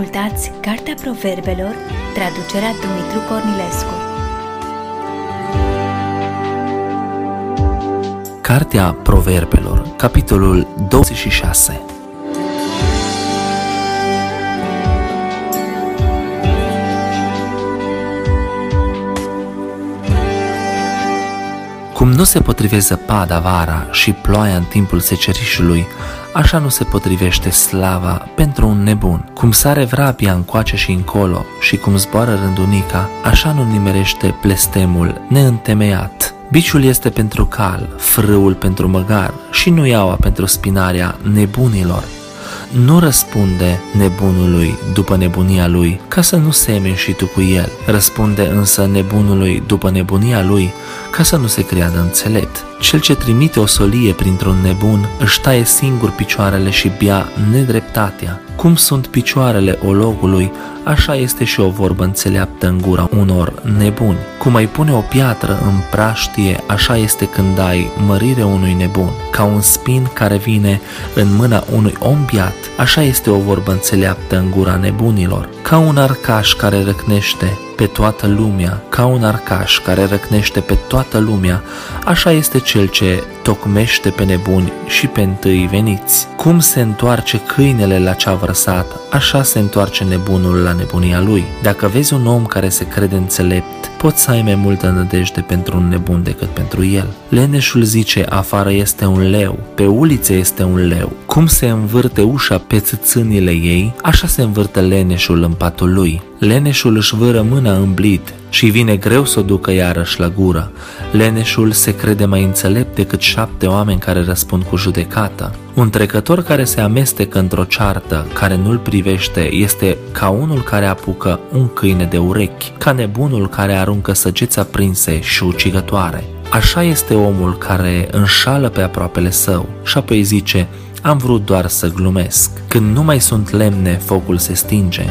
ascultați Cartea Proverbelor, traducerea Dumitru Cornilescu. Cartea Proverbelor, capitolul 26. Cum nu se potrivește zăpada vara și ploaia în timpul secerișului, așa nu se potrivește slava pentru un nebun. Cum sare vrabia încoace și încolo și cum zboară rândunica, așa nu nimerește blestemul neîntemeiat. Biciul este pentru cal, frâul pentru măgar și nuiaua pentru spinarea nebunilor. Nu răspunde nebunului după nebunia lui, ca să nu semeni și tu cu el. Răspunde însă nebunului după nebunia lui, ca să nu se creadă înțelept. Cel ce trimite o solie printr-un nebun își taie singur picioarele și bea nedreptatea. Cum sunt picioarele ologului, așa este și o vorbă înțeleaptă în gura unor nebuni. Cum ai pune o piatră în praștie, așa este când ai mărire unui nebun. Ca un spin care vine în mâna unui om biat, așa este o vorbă înțeleaptă în gura nebunilor. Ca un arcaș care răcnește pe toată lumea, așa este cel ce tocmește pe nebuni și pe întâi veniți. Cum se întoarce câinele la cea vărsată, așa se întoarce nebunul la nebunia lui. Dacă vezi un om care se crede înțelept, poți să ai mai multă nădejde pentru un nebun decât pentru el. Leneșul zice, afară este un leu, pe ulițe este un leu. Cum se învârte ușa pe țâțânile ei, așa se învârte leneșul în patul lui. Leneșul își vâră mâna în blid și vine greu să o ducă iarăși la gură. Leneșul se crede mai înțelept decât 7 oameni care răspund cu judecată. Un trecător care se amestecă într-o ceartă, care nu-l privește, este ca unul care apucă un câine de urechi, ca nebunul care aruncă săgeți aprinse și ucigătoare. Așa este omul care înșală pe aproapele său și apoi zice, am vrut doar să glumesc. Când nu mai sunt lemne, focul se stinge.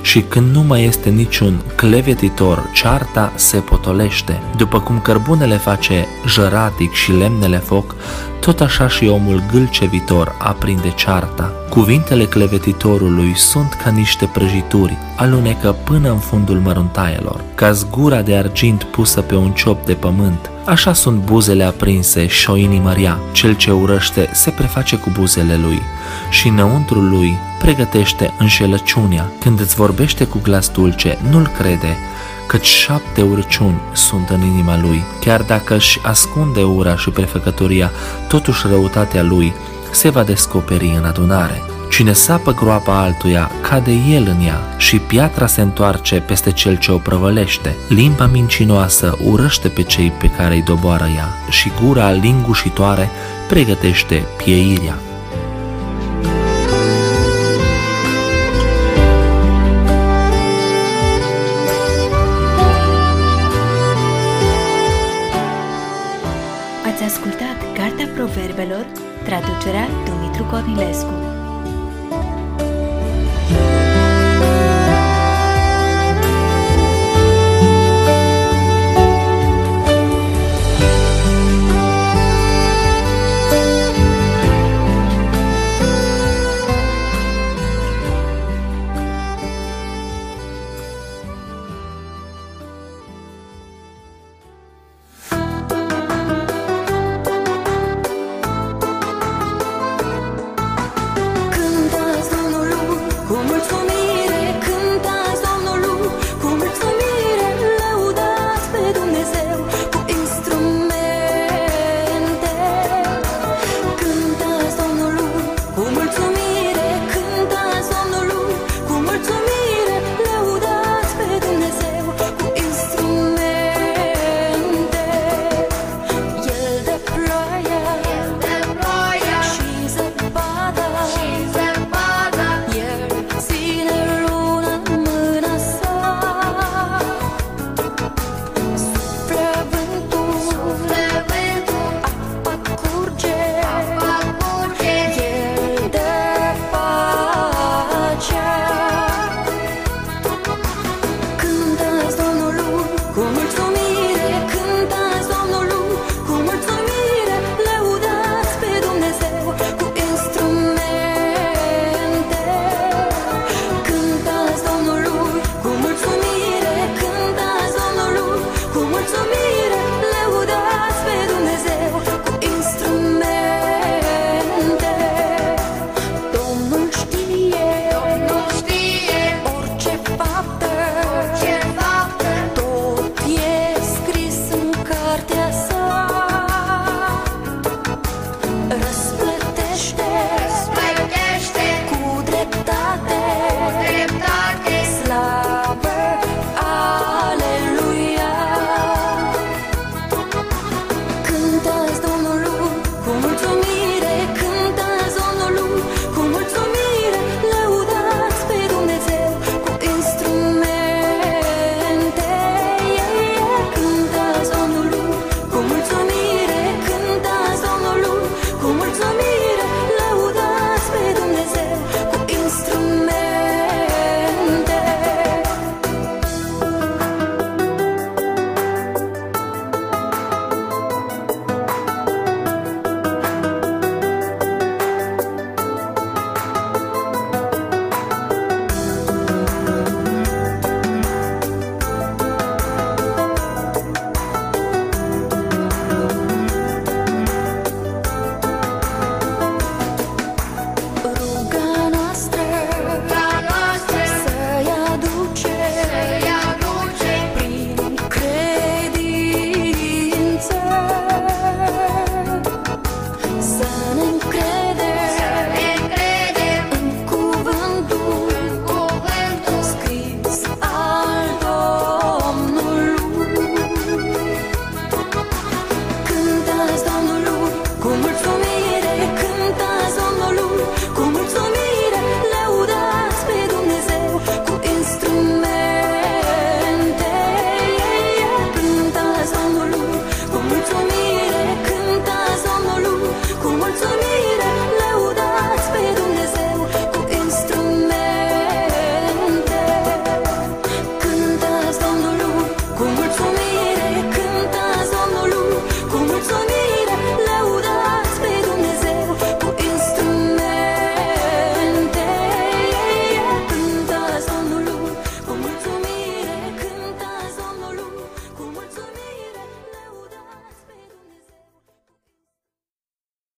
Și când nu mai este niciun clevetitor, cearta se potolește. După cum cărbunele face jăratic și lemnele foc, tot așa și omul gâlcevitor aprinde cearta. Cuvintele clevetitorului sunt ca niște prăjituri, alunecă până în fundul măruntaielor. Ca zgura de argint pusă pe un ciop de pământ, așa sunt buzele aprinse și o inimă rea. Cel ce urăște se preface cu buzele lui și înăuntrul lui pregătește înșelăciunea. Când îți vorbește cu glas dulce, nu-l crede, căci 7 urciuni sunt în inima lui. Chiar dacă își ascunde ura și prefăcătoria, totuși răutatea lui se va descoperi în adunare. Cine sapă groapa altuia, cade el în ea și piatra se întoarce peste cel ce o prăvălește. Limba mincinoasă urăște pe cei pe care îi doboară ea și gura lingușitoare pregătește pieirea. Ați ascultat Cartea Proverbelor, traducerea Dumitru Cornilescu. Omul